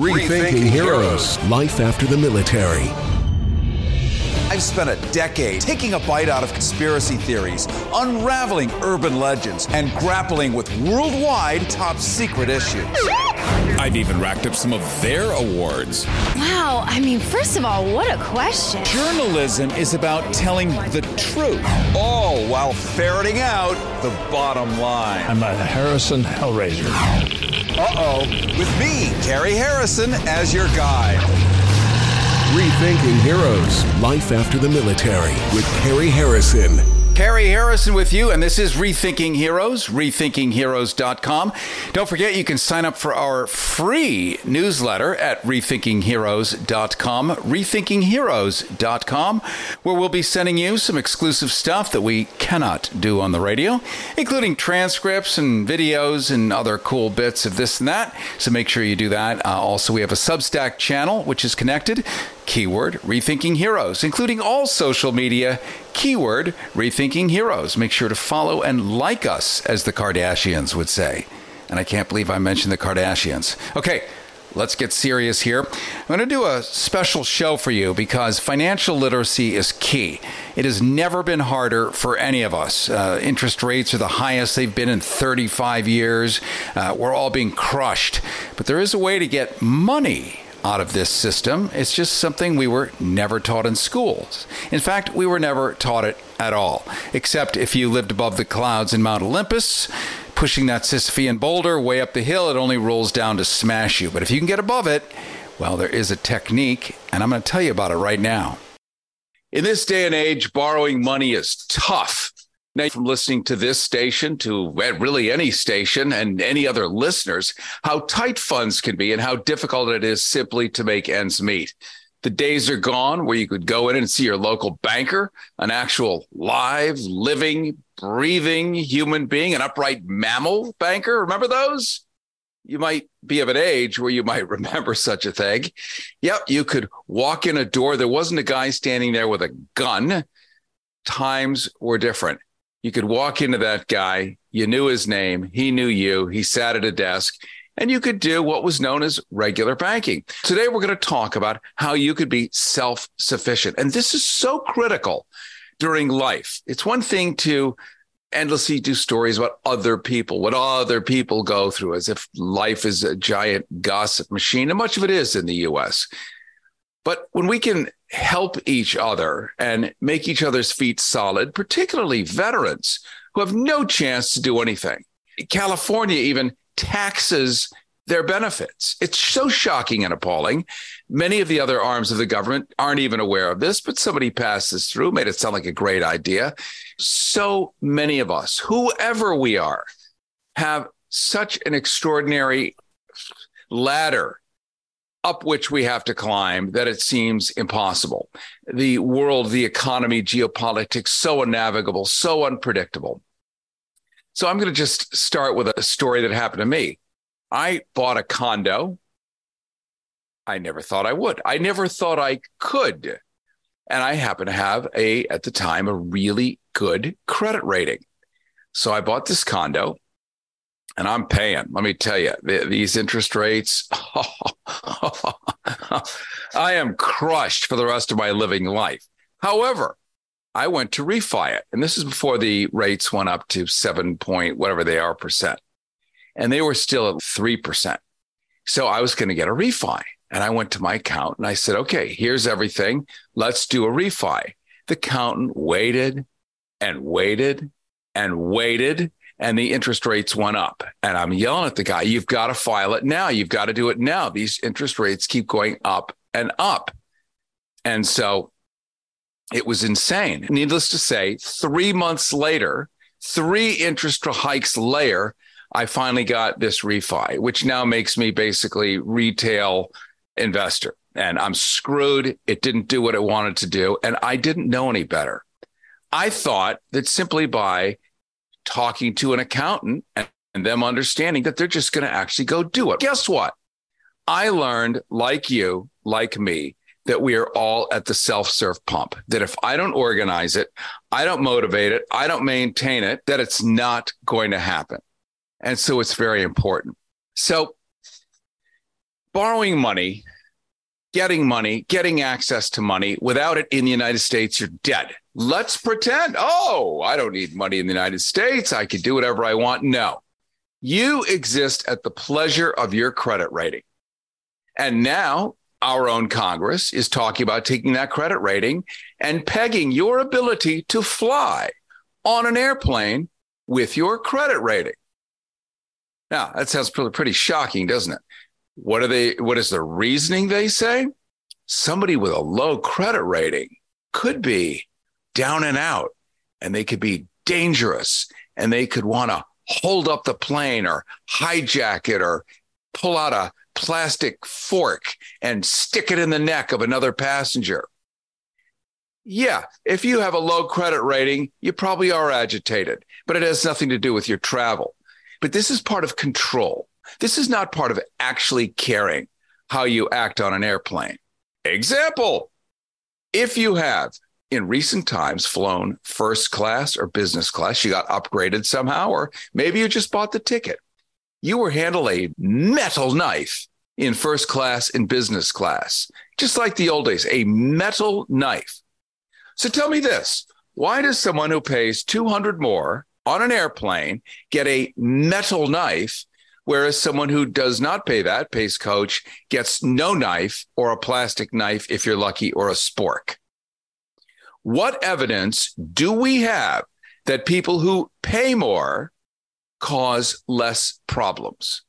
Rethinking Heroes. Life after the military. I've spent a decade taking a bite out of conspiracy theories, unraveling urban legends, and grappling with worldwide top secret issues. I've even racked up some of their awards. Wow, I mean, first of all, what a question. Journalism is about telling the truth, all while ferreting out the bottom line. I'm a Harrison Hellraiser. Uh-oh. With me, Cary Harrison, as your guide. Rethinking Heroes, Life After the Military with Cary Harrison. Cary Harrison with you, and this is Rethinking Heroes, rethinkingheroes.com. Don't forget, you can sign up for our free newsletter at rethinkingheroes.com, rethinkingheroes.com, where we'll be sending you some exclusive stuff that we cannot do on the radio, including transcripts and videos and other cool bits of this and that. So make sure you do that. Also, we have a Substack channel, which is connected. Keyword, Rethinking Heroes, including all social media. Keyword, Rethinking Heroes. Make sure to follow and like us, as the Kardashians would say. And I can't believe I mentioned the Kardashians. Okay, let's get serious here. I'm going to do a special show for you because financial literacy is key. It has never been harder for any of us. Interest rates are the highest they've been in 35 years. We're all being crushed. But there is a way to get money out of this system. It's just something we were never taught in schools. In fact, we were never taught it at all, except if you lived above the clouds in Mount Olympus, pushing that Sisyphean boulder way up the hill. It only rolls down to smash you. But if you can get above it, well, there is a technique, and I'm going to tell you about it right now. In this day and age, borrowing money is tough. Now, from listening to this station to really any station and any other listeners, how tight funds can be and how difficult it is simply to make ends meet. The days are gone where you could go in and see your local banker, an actual live, living, breathing human being, an upright mammal banker. Remember those? You might be of an age where you might remember such a thing. Yep, you could walk in a door. There wasn't a guy standing there with a gun. Times were different. You could walk into that guy, you knew his name, he knew you, he sat at a desk, and you could do what was known as regular banking. Today, we're going to talk about how you could be self-sufficient. And this is so critical during life. It's one thing to endlessly do stories about other people, what other people go through, as if life is a giant gossip machine, and much of it is in the U.S. But when we can help each other and make each other's feet solid, particularly veterans who have no chance to do anything. California even taxes their benefits. It's so shocking and appalling. Many of the other arms of the government aren't even aware of this, but somebody passed this through, made it sound like a great idea. So many of us, whoever we are, have such an extraordinary ladder up which we have to climb that it seems impossible. The world, the economy, geopolitics, so unnavigable, so unpredictable. So I'm going to just start with a story that happened to me. I bought a condo. I never thought I would. I never thought I could. And I happen to have at the time, a really good credit rating. So I bought this condo. And I'm paying, let me tell you, these interest rates, I am crushed for the rest of my living life. However, I went to refi it. And this is before the rates went up to 7 point, whatever they are, percent. And they were still at 3%. So I was going to get a refi. And I went to my accountant and I said, okay, here's everything. Let's do a refi. The accountant waited and waited and waited. And the interest rates went up. And I'm yelling at the guy, you've got to file it now. You've got to do it now. These interest rates keep going up and up. And so it was insane. Needless to say, 3 months later, three interest hikes later, I finally got this refi, which now makes me basically retail investor. And I'm screwed. It didn't do what it wanted to do. And I didn't know any better. I thought that simply by talking to an accountant and them understanding that they're just going to actually go do it. Guess what? I learned, like you, like me, that we are all at the self-serve pump, that if I don't organize it, I don't motivate it, I don't maintain it, that it's not going to happen. And so it's very important. So borrowing money, getting money, getting access to money. Without it in the United States, you're dead. Let's pretend, oh, I don't need money in the United States. I can do whatever I want. No, you exist at the pleasure of your credit rating. And now our own Congress is talking about taking that credit rating and pegging your ability to fly on an airplane with your credit rating. Now, that sounds pretty shocking, doesn't it? What is the reasoning they say? Somebody with a low credit rating could be down and out, and they could be dangerous, and they could want to hold up the plane or hijack it or pull out a plastic fork and stick it in the neck of another passenger. Yeah, if you have a low credit rating, you probably are agitated, but it has nothing to do with your travel. But this is part of control. This is not part of actually caring how you act on an airplane. Example, if you have in recent times flown first class or business class, you got upgraded somehow, or maybe you just bought the ticket. You were handled a metal knife in first class and business class, just like the old days, a metal knife. So tell me this, why does someone who pays $200 more on an airplane get a metal knife, whereas someone who does not pay that, pays coach, gets no knife or a plastic knife if you're lucky, or a spork? What evidence do we have that people who pay more cause less problems?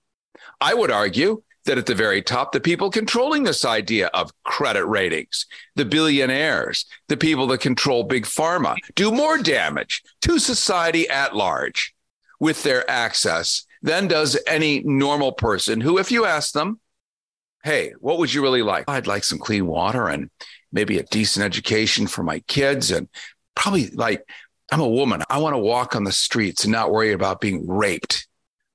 I would argue that at the very top, the people controlling this idea of credit ratings, the billionaires, the people that control big pharma, do more damage to society at large with their access than does any normal person who, if you ask them, hey, what would you really like? I'd like some clean water and maybe a decent education for my kids. And probably, like, I'm a woman. I want to walk on the streets and not worry about being raped.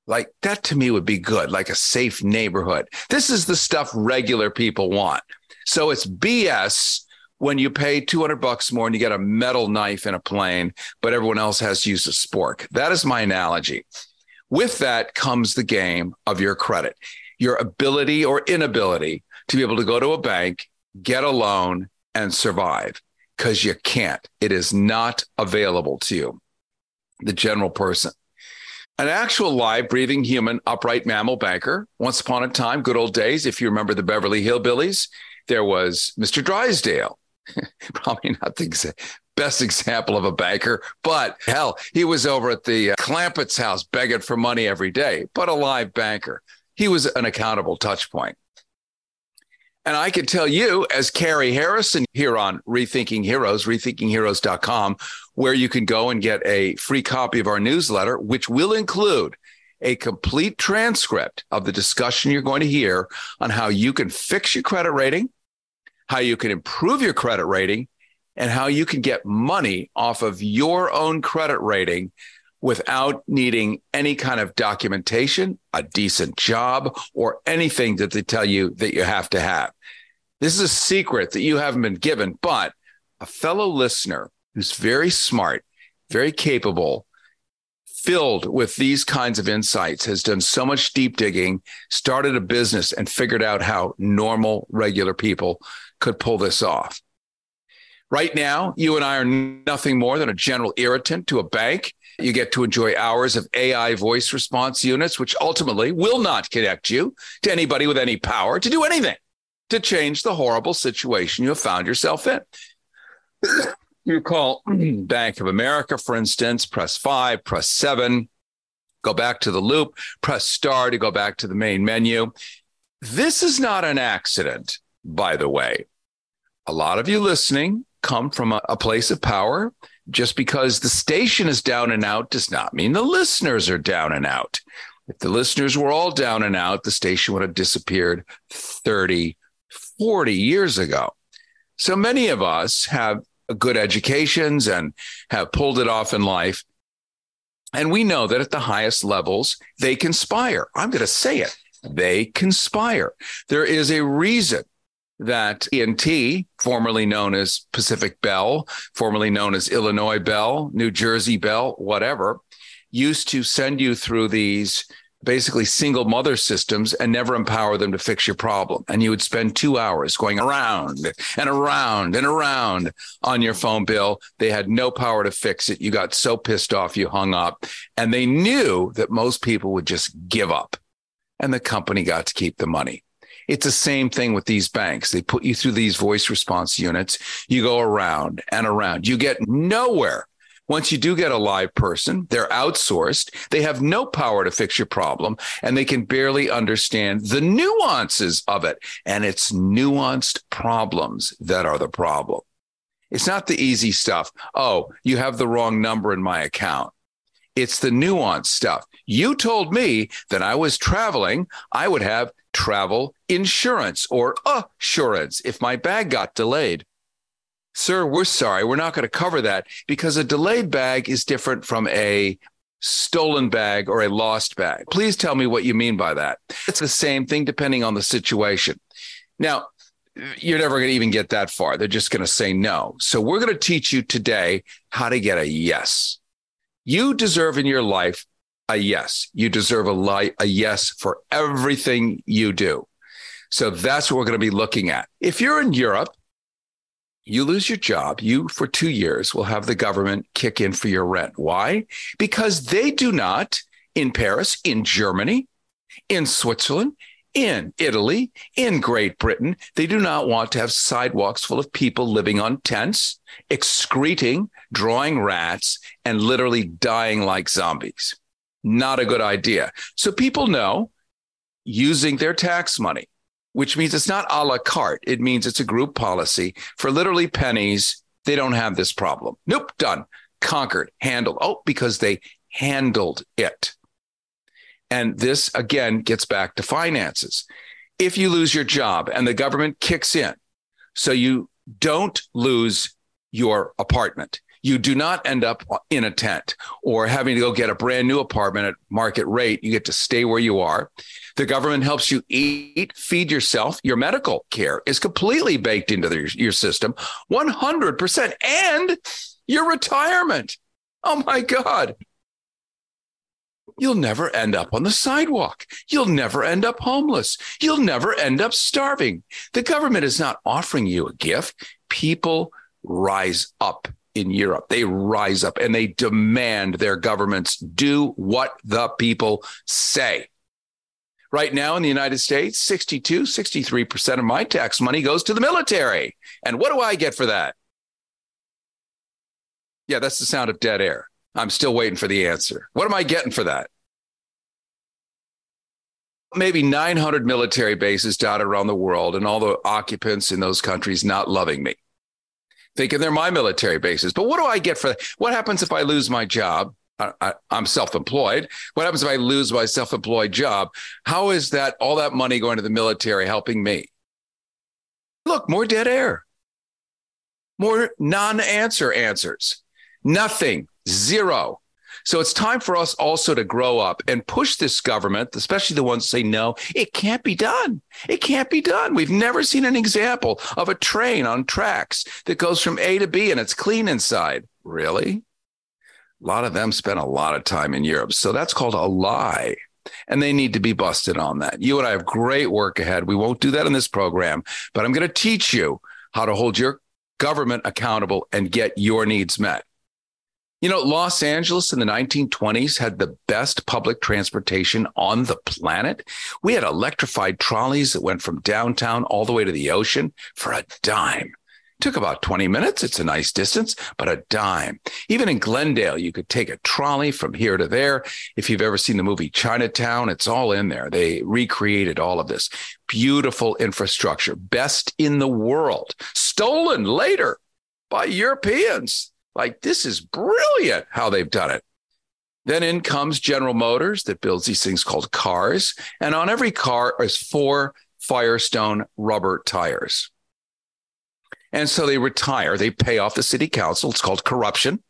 Like, that to me would be good, like a safe neighborhood. This is the stuff regular people want. So it's BS when you pay $200 more and you get a metal knife in a plane, but everyone else has to use a spork. That is my analogy. With that comes the game of your credit, your ability or inability to be able to go to a bank, get a loan, and survive. Because you can't. It is not available to you, the general person. An actual live, breathing human, upright mammal banker. Once upon a time, good old days, if you remember the Beverly Hillbillies, there was Mr. Drysdale. Probably not the best example of a banker, but hell, he was over at the Clampett's house begging for money every day, but a live banker. He was an accountable touch point. And I can tell you, as Cary Harrison here on Rethinking Heroes, rethinkingheroes.com, where you can go and get a free copy of our newsletter, which will include a complete transcript of the discussion you're going to hear on how you can fix your credit rating, how you can improve your credit rating, and how you can get money off of your own credit rating without needing any kind of documentation, a decent job, or anything that they tell you that you have to have. This is a secret that you haven't been given, but a fellow listener who's very smart, very capable, filled with these kinds of insights, has done so much deep digging, started a business, and figured out how normal, regular people could pull this off. Right now, you and I are nothing more than a general irritant to a bank. You get to enjoy hours of AI voice response units, which ultimately will not connect you to anybody with any power to do anything to change the horrible situation you have found yourself in. You call Bank of America, for instance, press 5, press 7, go back to the loop, press star to go back to the main menu. This is not an accident, by the way. A lot of you listening come from a place of power. Just because the station is down and out does not mean the listeners are down and out. If the listeners were all down and out, the station would have disappeared 30, 40 years ago. So many of us have good educations and have pulled it off in life. And we know that at the highest levels, they conspire. I'm going to say it. They conspire. There is a reason that AT&T, formerly known as Pacific Bell, formerly known as Illinois Bell, New Jersey Bell, whatever, used to send you through these basically single mother systems and never empower them to fix your problem. And you would spend 2 hours going around and around and around on your phone bill. They had no power to fix it. You got so pissed off, you hung up, and they knew that most people would just give up, and the company got to keep the money. It's the same thing with these banks. They put you through these voice response units. You go around and around. You get nowhere. Once you do get a live person, they're outsourced. They have no power to fix your problem, and they can barely understand the nuances of it. And it's nuanced problems that are the problem. It's not the easy stuff. Oh, you have the wrong number in my account. It's the nuanced stuff. You told me that I was traveling, I would have travel insurance or assurance if my bag got delayed. Sir, we're sorry, we're not going to cover that because a delayed bag is different from a stolen bag or a lost bag. Please tell me what you mean by that. It's the same thing depending on the situation. Now, you're never going to even get that far. They're just going to say no. So we're going to teach you today how to get a yes. You deserve in your life a yes. You deserve a yes for everything you do. So that's what we're going to be looking at. If you're in Europe, you lose your job, you for 2 years will have the government kick in for your rent. Why? Because they do not, in Paris, in Germany, in Switzerland, in Italy, in Great Britain, they do not want to have sidewalks full of people living on tents, excreting, drawing rats, and literally dying like zombies. Not a good idea. So people know, using their tax money, which means it's not a la carte. It means it's a group policy for literally pennies. They don't have this problem. Nope. Done. Conquered. Handled. Oh, because they handled it. And this, again, gets back to finances. If you lose your job and the government kicks in, so you don't lose your apartment, you do not end up in a tent or having to go get a brand new apartment at market rate. You get to stay where you are. The government helps you eat, feed yourself. Your medical care is completely baked into your system, 100%, and your retirement. Oh, my God. You'll never end up on the sidewalk. You'll never end up homeless. You'll never end up starving. The government is not offering you a gift. People rise up. In Europe, they rise up and they demand their governments do what the people say. Right now in the United States, 63% of my tax money goes to the military. And what do I get for that? Yeah, that's the sound of dead air. I'm still waiting for the answer. What am I getting for that? Maybe 900 military bases dotted around the world and all the occupants in those countries not loving me, thinking they're my military bases. But what do I get for that? What happens if I lose my job? I'm self-employed. What happens if I lose my self-employed job? How is that all that money going to the military helping me? Look, more dead air. More non-answer answers. Nothing. Zero. So it's time for us also to grow up and push this government, especially the ones who say, no, it can't be done. It can't be done. We've never seen an example of a train on tracks that goes from A to B and it's clean inside. Really? A lot of them spend a lot of time in Europe. So that's called a lie. And they need to be busted on that. You and I have great work ahead. We won't do that in this program, but I'm going to teach you how to hold your government accountable and get your needs met. You know, Los Angeles in the 1920s had the best public transportation on the planet. We had electrified trolleys that went from downtown all the way to the ocean for a dime. Took about 20 minutes. It's a nice distance, but a dime. Even in Glendale, you could take a trolley from here to there. If you've ever seen the movie Chinatown, it's all in there. They recreated all of this beautiful infrastructure, best in the world, stolen later by Europeans. Like, this is brilliant how they've done it. Then in comes General Motors that builds these things called cars. And on every car is 4 Firestone rubber tires. And so they retire. They pay off the city council. It's called corruption.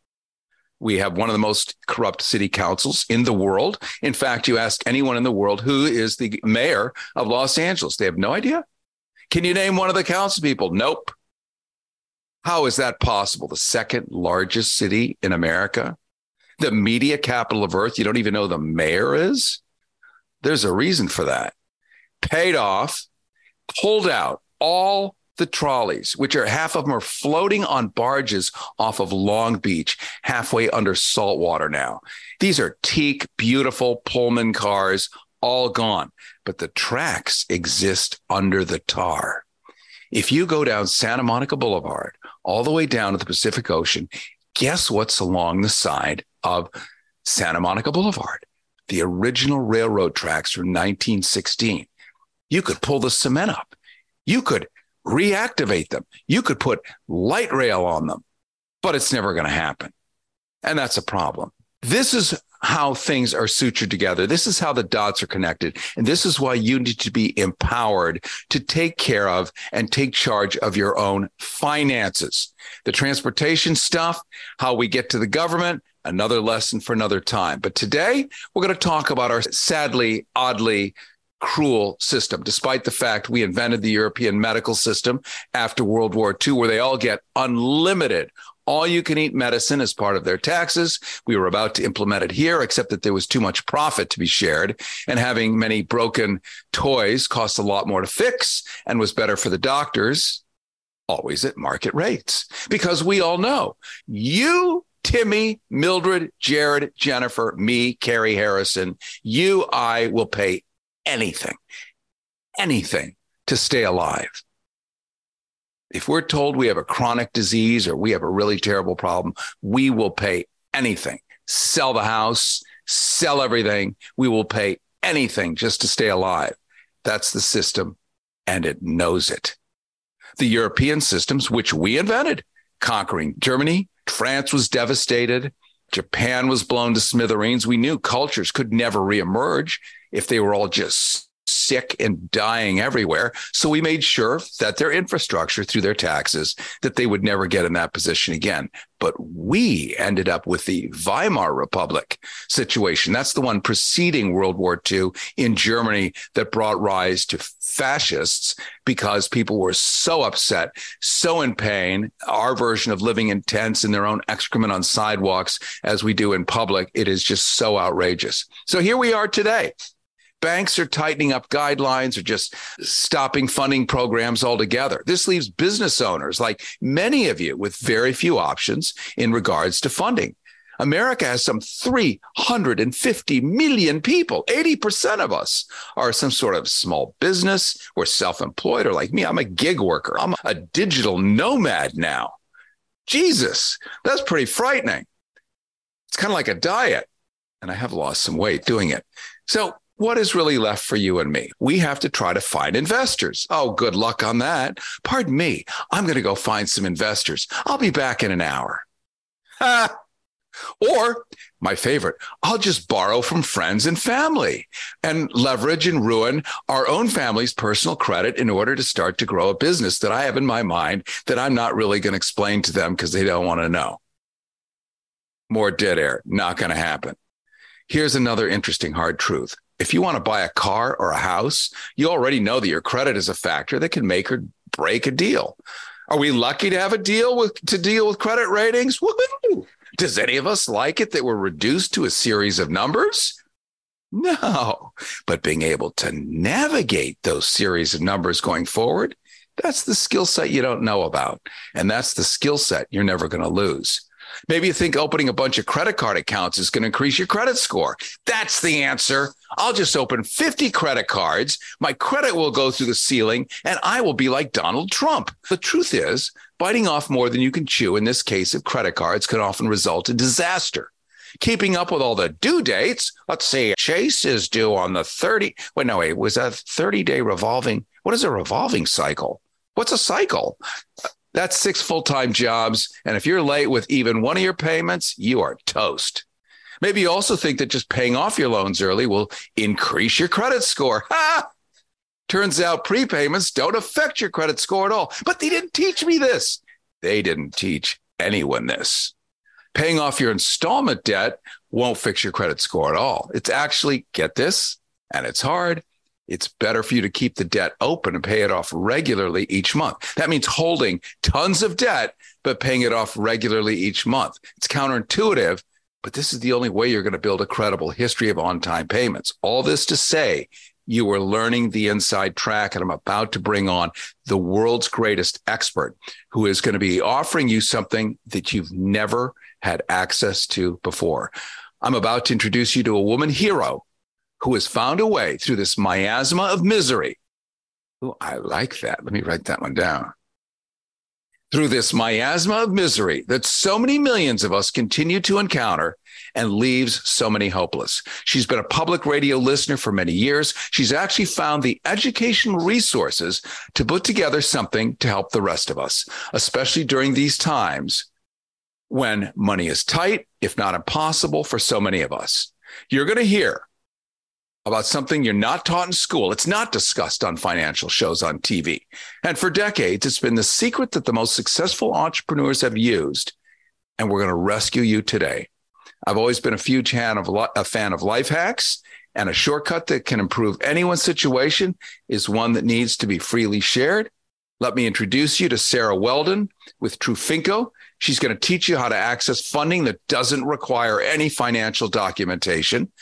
We have one of the most corrupt city councils in the world. In fact, you ask anyone in the world who is the mayor of Los Angeles, they have no idea. Can you name one of the council people? Nope. How is that possible? The second largest city in America, the media capital of Earth. You don't even know the mayor is. There's a reason for that. Paid off, pulled out all the trolleys, which are half of them are floating on barges off of Long Beach, halfway under salt water now. These are teak, beautiful Pullman cars, all gone. But the tracks exist under the tar. If you go down Santa Monica Boulevard, all the way down to the Pacific Ocean, guess what's along the side of Santa Monica Boulevard? The original railroad tracks from 1916. You could pull the cement up. You could reactivate them. You could put light rail on them, but it's never going to happen. And that's a problem. This is how things are sutured together. This is how the dots are connected. And this is why you need to be empowered to take care of and take charge of your own finances. The transportation stuff, how we get to the government, another lesson for another time. But today, we're going to talk about our sadly, oddly cruel system, despite the fact we invented the European medical system after World War II, where they all get unlimited all-you-can-eat medicine as part of their taxes. We were about to implement it here, except that there was too much profit to be shared, and having many broken toys cost a lot more to fix and was better for the doctors, always at market rates. Because we all know, you, Timmy, Mildred, Jared, Jennifer, me, Cary Harrison, you, I will pay anything to stay alive. If we're told we have a chronic disease or we have a really terrible problem, we will pay anything. Sell the house, sell everything. We will pay anything just to stay alive. That's the system, and it knows it. The European systems, which we invented, conquering Germany, France was devastated, Japan was blown to smithereens. We knew cultures could never reemerge if they were all just sick and dying everywhere. So we made sure that their infrastructure through their taxes, that they would never get in that position again. But we ended up with the Weimar Republic situation. That's the one preceding World War II in Germany that brought rise to fascists because people were so upset, so in pain. Our version of living in tents in their own excrement on sidewalks as we do in public, it is just so outrageous. So here we are today. Banks are tightening up guidelines or just stopping funding programs altogether. This leaves business owners like many of you with very few options in regards to funding. America has some 350 million people. 80% of us are some sort of small business or self-employed, or like me, I'm a gig worker. I'm a digital nomad now. Jesus, that's pretty frightening. It's kind of like a diet, and I have lost some weight doing it. So what is really left for you and me? We have to try to find investors. Oh, good luck on that. Pardon me. I'm going to go find some investors. I'll be back in an hour. Or my favorite, I'll just borrow from friends and family and leverage and ruin our own family's personal credit in order to start to grow a business that I have in my mind that I'm not really going to explain to them because they don't want to know. More dead air. Not going to happen. Here's another interesting hard truth. If you want to buy a car or a house, you already know that your credit is a factor that can make or break a deal. Are we lucky to have a deal to deal with credit ratings? Woo-hoo! Does any of us like it that we're reduced to a series of numbers? No, but being able to navigate those series of numbers going forward, that's the skill set you don't know about. And that's the skill set you're never going to lose. Maybe you think opening a bunch of credit card accounts is going to increase your credit score. That's the answer. I'll just open 50 credit cards. My credit will go through the ceiling and I will be like Donald Trump. The truth is, biting off more than you can chew in this case of credit cards can often result in disaster. Keeping up with all the due dates. Let's see. Chase is due on the 30-day revolving. What is a revolving cycle? What's a cycle? That's 6 full-time jobs. And if you're late with even one of your payments, you are toast. Maybe you also think that just paying off your loans early will increase your credit score. Ha! Turns out prepayments don't affect your credit score at all. But they didn't teach me this. They didn't teach anyone this. Paying off your installment debt won't fix your credit score at all. It's actually, get this, and it's hard, it's better for you to keep the debt open and pay it off regularly each month. That means holding tons of debt, but paying it off regularly each month. It's counterintuitive, But this is the only way you're going to build a credible history of on-time payments. All this to say, you are learning the inside track, and I'm about to bring on the world's greatest expert who is going to be offering you something that you've never had access to before. I'm about to introduce you to a woman hero who has found a way through this miasma of misery. Oh, I like that. Let me write that one down. Through this miasma of misery that so many millions of us continue to encounter and leaves so many hopeless. She's been a public radio listener for many years. She's actually found the educational resources to put together something to help the rest of us, especially during these times when money is tight, if not impossible, for so many of us. You're going to hear about something you're not taught in school. It's not discussed on financial shows on TV. And for decades, it's been the secret that the most successful entrepreneurs have used. And we're going to rescue you today. I've always been a huge fan of life hacks, and a shortcut that can improve anyone's situation is one that needs to be freely shared. Let me introduce you to Sara Weldon with Trufinco. She's going to teach you how to access funding that doesn't require any financial documentation,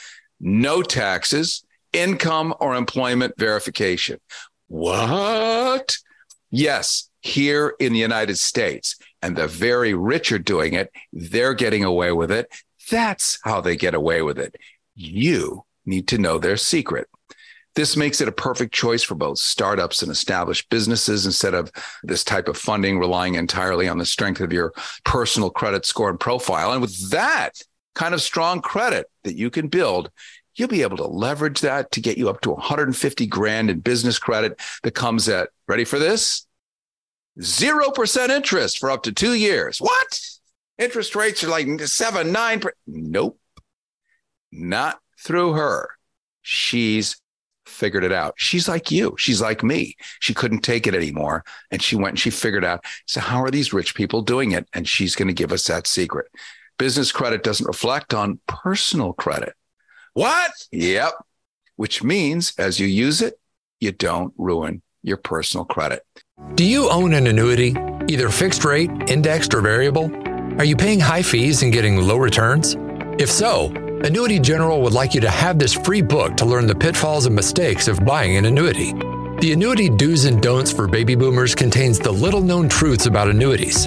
no taxes, income, or employment verification. What? Yes, here in the United States. And the very rich are doing it. They're getting away with it. That's how they get away with it. You need to know their secret. This makes it a perfect choice for both startups and established businesses instead of this type of funding relying entirely on the strength of your personal credit score and profile. And with that kind of strong credit that you can build, you'll be able to leverage that to get you up to $150,000 in business credit that comes at, ready for this, 0% interest for up to 2 years. What? Interest rates are like 7-9. Nope. Not through her. She's figured it out. She's like you. She's like me. She couldn't take it anymore. And she went and she figured out, so how are these rich people doing it? And she's going to give us that secret. Business credit doesn't reflect on personal credit. What? Yep. Which means as you use it, you don't ruin your personal credit. Do you own an annuity, either fixed rate, indexed, or variable? Are you paying high fees and getting low returns? If so, Annuity General would like you to have this free book to learn the pitfalls and mistakes of buying an annuity. The Annuity Do's and Don'ts for Baby Boomers contains the little-known truths about annuities,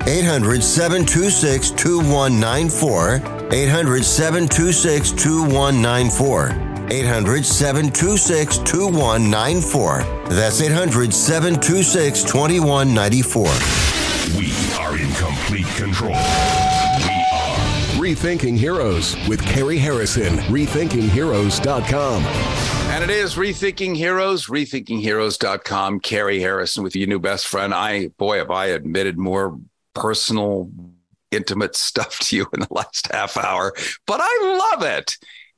800-726-2194, 800-726-2194, 800-726-2194. That's 800-726-2194. We are in complete control. We are Rethinking Heroes with Cary Harrison, rethinkingheroes.com. And it is Rethinking Heroes, rethinkingheroes.com. Cary Harrison with your new best friend. Boy, have I admitted more personal, intimate stuff to you in the last half hour, but I love it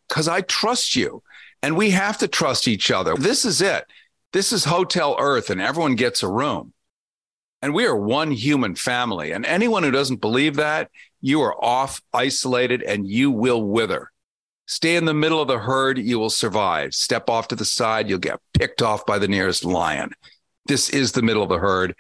because I trust you and we have to trust each other. This is it. This is Hotel Earth and everyone gets a room and we are one human family. And anyone who doesn't believe that, you are off, isolated, and you will wither. Stay in the middle of the herd. You will survive. Step off to the side. You'll get picked off by the nearest lion. This is the middle of the herd.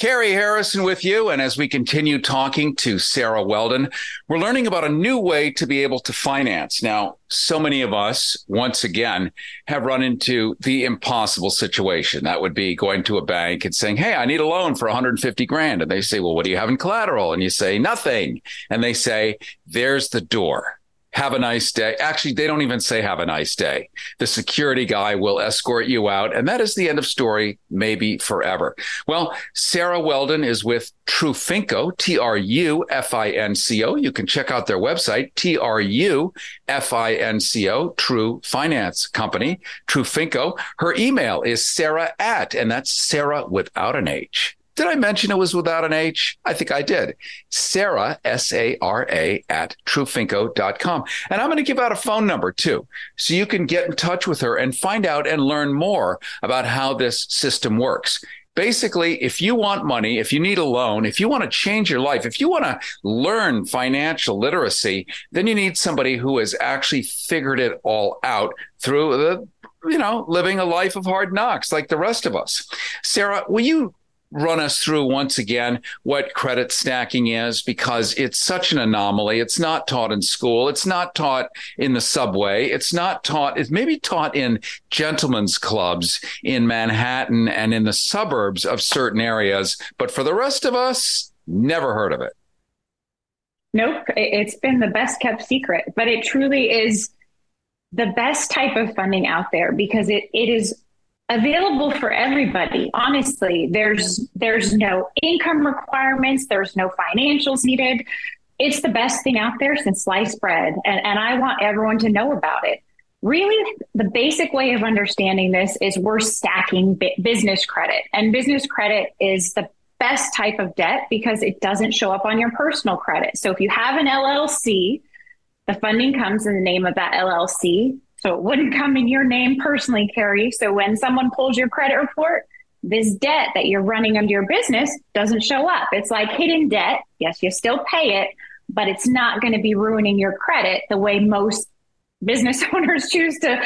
Cary Harrison with you. And as we continue talking to Sara Weldon, we're learning about a new way to be able to finance. Now, so many of us, once again, have run into the impossible situation. That would be going to a bank and saying, hey, I need a loan for $150,000. And they say, well, what do you have in collateral? And you say, nothing. And they say, there's the door. Have a nice day. Actually, they don't even say have a nice day. The security guy will escort you out. And that is the end of story, maybe forever. Well, Sara Weldon is with Trufinco, Trufinco. You can check out their website, Trufinco, True Finance Company, Trufinco. Her email is Sara at, and that's Sara without an H, Did I mention it was without an H? I think I did. Sara, S-A-R-A, at Trufinco.com. And I'm going to give out a phone number, too, so you can get in touch with her and find out and learn more about how this system works. Basically, if you want money, if you need a loan, if you want to change your life, if you want to learn financial literacy, then you need somebody who has actually figured it all out through the, you know, living a life of hard knocks like the rest of us. Sara, will you run us through once again what credit stacking is, because it's such an anomaly. It's not taught in school. It's not taught in the subway. It's not taught. It's maybe taught in gentlemen's clubs in Manhattan and in the suburbs of certain areas. But for the rest of us, never heard of it. Nope. It's been the best kept secret, but it truly is the best type of funding out there because it is available for everybody. Honestly, there's no income requirements. There's no financials needed. It's the best thing out there since sliced bread. And I want everyone to know about it. Really, the basic way of understanding this is we're stacking business credit, and business credit is the best type of debt because it doesn't show up on your personal credit. So if you have an LLC, the funding comes in the name of that LLC. So it wouldn't come in your name personally, Cary. So when someone pulls your credit report, this debt that you're running under your business doesn't show up. It's like hidden debt. Yes, you still pay it, but it's not going to be ruining your credit the way most business owners choose to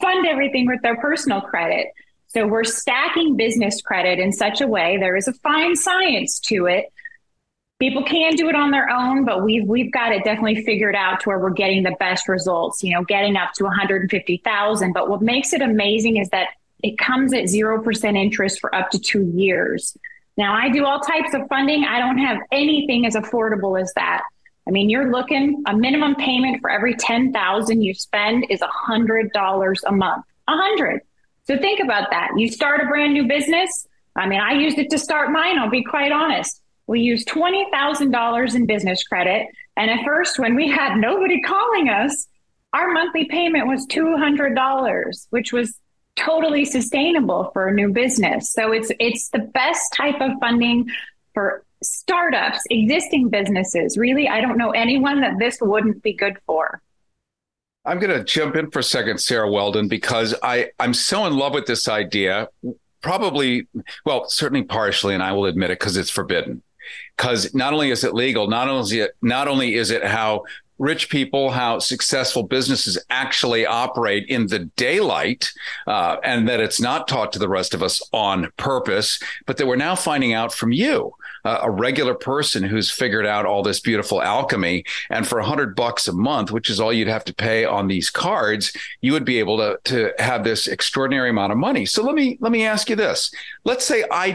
fund everything with their personal credit. So we're stacking business credit in such a way. There is a fine science to it. People can do it on their own, but we've got it definitely figured out to where we're getting the best results, you know, getting up to $150,000. But what makes it amazing is that it comes at 0% interest for up to 2 years. Now, I do all types of funding. I don't have anything as affordable as that. I mean, you're looking, a minimum payment for every $10,000 you spend is $100 a month, $100. So think about that. You start a brand new business. I mean, I used it to start mine. I'll be quite honest. We used $20,000 in business credit. And at first, when we had nobody calling us, our monthly payment was $200, which was totally sustainable for a new business. So it's the best type of funding for startups, existing businesses. Really, I don't know anyone that this wouldn't be good for. I'm going to jump in for a second, Sara Weldon, because I'm so in love with this idea, probably, well, certainly partially, and I will admit it because it's forbidden. Because not only is it legal, not only is it how rich people, how successful businesses actually operate in the daylight, and that it's not taught to the rest of us on purpose, but that we're now finding out from you, a regular person who's figured out all this beautiful alchemy. And for $100 a month, which is all you'd have to pay on these cards, you would be able to have this extraordinary amount of money. So let me ask you this. Let's say I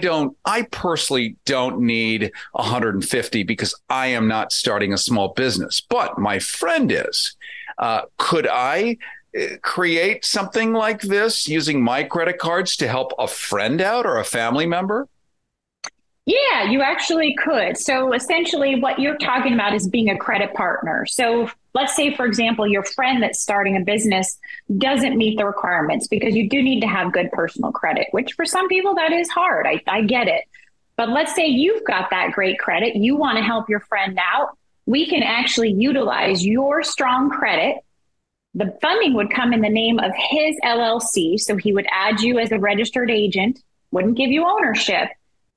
personally don't need 150 because I am not starting a small business, but my friend is. Could I create something like this using my credit cards to help a friend out or a family member? Yeah, you actually could. So essentially what you're talking about is being a credit partner. So let's say, for example, your friend that's starting a business doesn't meet the requirements because you do need to have good personal credit, which for some people that is hard. I get it. But let's say you've got that great credit. You want to help your friend out. We can actually utilize your strong credit. The funding would come in the name of his LLC. So he would add you as a registered agent, wouldn't give you ownership.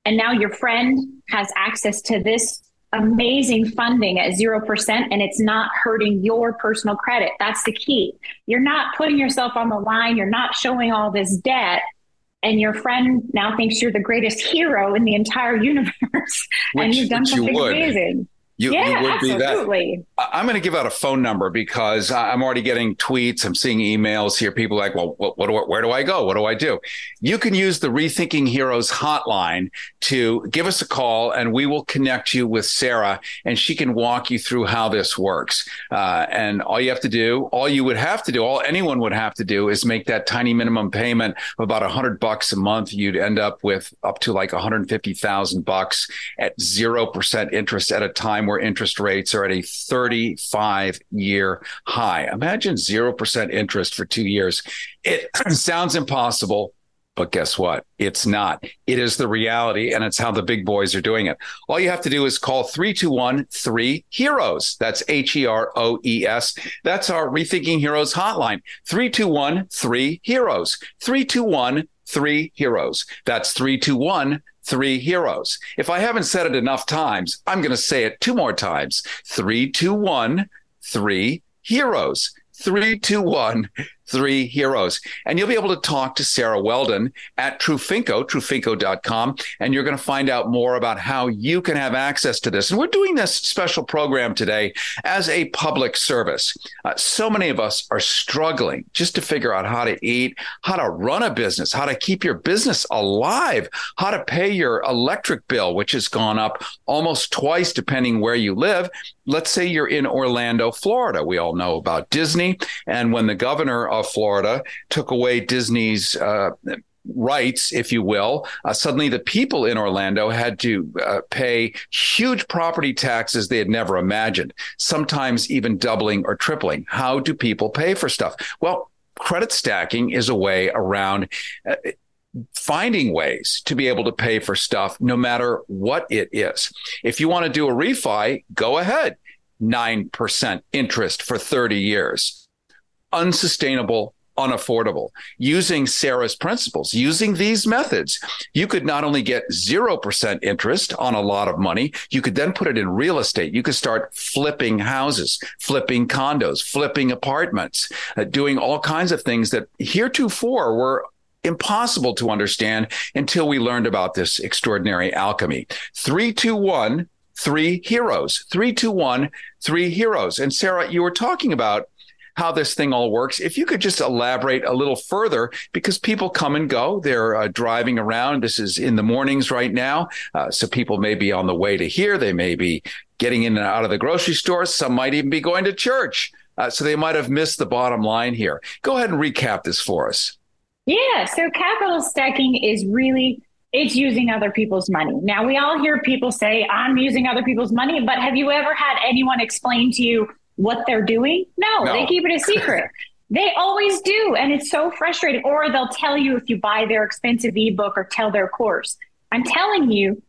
And now your friend has access to this amazing funding at 0%, and it's not hurting your personal credit. That's the key. You're not putting yourself on the line. You're not showing all this debt. And your friend now thinks you're the greatest hero in the entire universe. And you've done something amazing. You would be absolutely. That. I'm going to give out a phone number because I'm already getting tweets. I'm seeing emails here. People are like, well, where do I go? What do I do? You can use the Rethinking Heroes hotline to give us a call, and we will connect you with Sara, and she can walk you through how this works. And all anyone would have to do is make that tiny minimum payment of about $100 a month. You'd end up with up to like $150,000 at 0% interest at a time where interest rates are at a 35-year high. Imagine 0% interest for 2 years. It sounds impossible, But guess what? It's not. It is the reality, and it's how the big boys are doing it. All you have to do is call 321-3HEROES. That's H-E-R-O-E-S. That's our Rethinking Heroes hotline, 321-3HEROES. 321-3HEROES. That's 321-3HEROES. If I haven't said it enough times, I'm going to say it two more times. 321-3HEROES. 321-3HEROES. And you'll be able to talk to Sara Weldon at Trufinco, trufinco.com, and you're going to find out more about how you can have access to this. And we're doing this special program today as a public service. So many of us are struggling just to figure out how to eat, how to run a business, how to keep your business alive, how to pay your electric bill, which has gone up almost twice depending where you live. Let's say you're in Orlando, Florida. We all know about Disney. And when the governor of Florida took away Disney's rights, if you will, suddenly the people in Orlando had to pay huge property taxes they had never imagined, sometimes even doubling or tripling. How do people pay for stuff? Well, credit stacking is a way around finding ways to be able to pay for stuff, no matter what it is. If you want to do a refi, go ahead. 9% interest for 30 years. Unsustainable, unaffordable. Using Sara's principles, using these methods, you could not only get 0% interest on a lot of money, you could then put it in real estate. You could start flipping houses, flipping condos, flipping apartments, doing all kinds of things that heretofore were impossible to understand until we learned about this extraordinary alchemy. 321-3HEROES. 321-3HEROES. And Sara, you were talking about how this thing all works. If you could just elaborate a little further, because people come and go. They're driving around. This is in the mornings right now. So people may be on the way to here. They may be getting in and out of the grocery store. Some might even be going to church. So they might have missed the bottom line here. Go ahead and recap this for us. Yeah. So capital stacking is really, it's using other people's money. Now, we all hear people say, I'm using other people's money, but have you ever had anyone explain to you what they're doing? No. They keep it a secret. They always do. And it's so frustrating. Or they'll tell you if you buy their expensive ebook or tell their course. I'm telling you,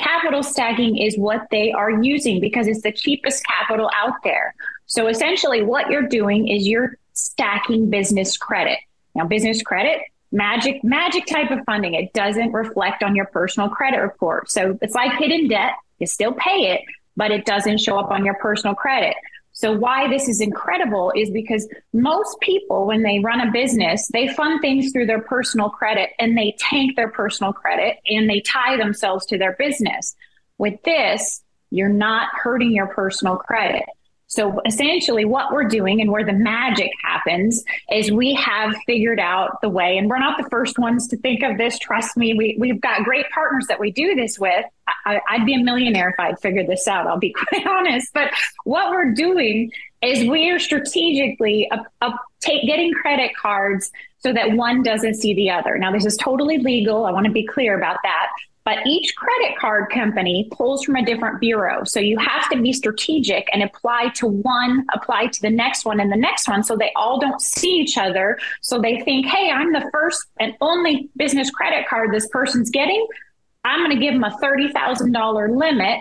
capital stacking is what they are using because it's the cheapest capital out there. So essentially what you're doing is you're stacking business credit. Now, business credit, magic type of funding. It doesn't reflect on your personal credit report. So it's like hidden debt. You still pay it, but it doesn't show up on your personal credit. So why this is incredible is because most people, when they run a business, they fund things through their personal credit and they tank their personal credit and they tie themselves to their business. With this, you're not hurting your personal credit. So essentially what we're doing and where the magic happens is we have figured out the way, and we're not the first ones to think of this. Trust me, we've got great partners that we do this with. I'd be a millionaire if I'd figured this out. I'll be quite honest. But what we're doing is we are strategically getting credit cards so that one doesn't see the other. Now, this is totally legal. I want to be clear about that. But each credit card company pulls from a different bureau. So you have to be strategic and apply to one, apply to the next one and the next one. So they all don't see each other. So they think, hey, I'm the first and only business credit card this person's getting. I'm going to give them a $30,000 limit,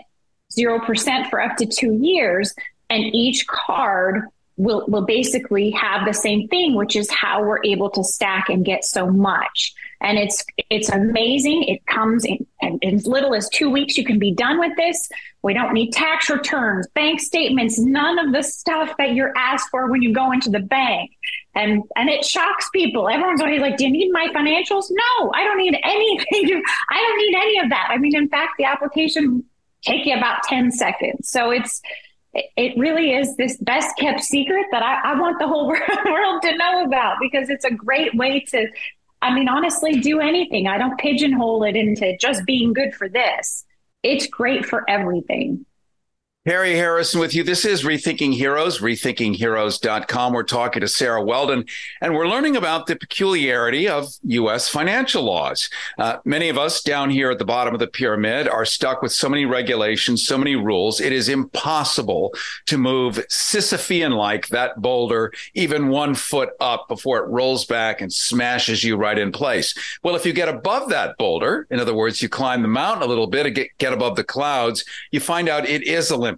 0% for up to 2 years. And each card will basically have the same thing, which is how we're able to stack and get so much. And it's amazing. It comes in as little as 2 weeks. You can be done with this. We don't need tax returns, bank statements, none of the stuff that you're asked for when you go into the bank. And it shocks people. Everyone's always like, do you need my financials? No, I don't need anything. I don't need any of that. I mean, in fact, the application takes you about 10 seconds. So it really is this best kept secret that I want the whole world to know about, because it's a great way to, I mean, honestly, do anything. I don't pigeonhole it into just being good for this. It's great for everything. Cary Harrison with you. This is Rethinking Heroes, rethinkingheroes.com. We're talking to Sara Weldon, and we're learning about the peculiarity of U.S. financial laws. Many of us down here at the bottom of the pyramid are stuck with so many regulations, so many rules. It is impossible to move Sisyphean-like that boulder even 1 foot up before it rolls back and smashes you right in place. Well, if you get above that boulder, in other words, you climb the mountain a little bit and get above the clouds, you find out it is Olympic.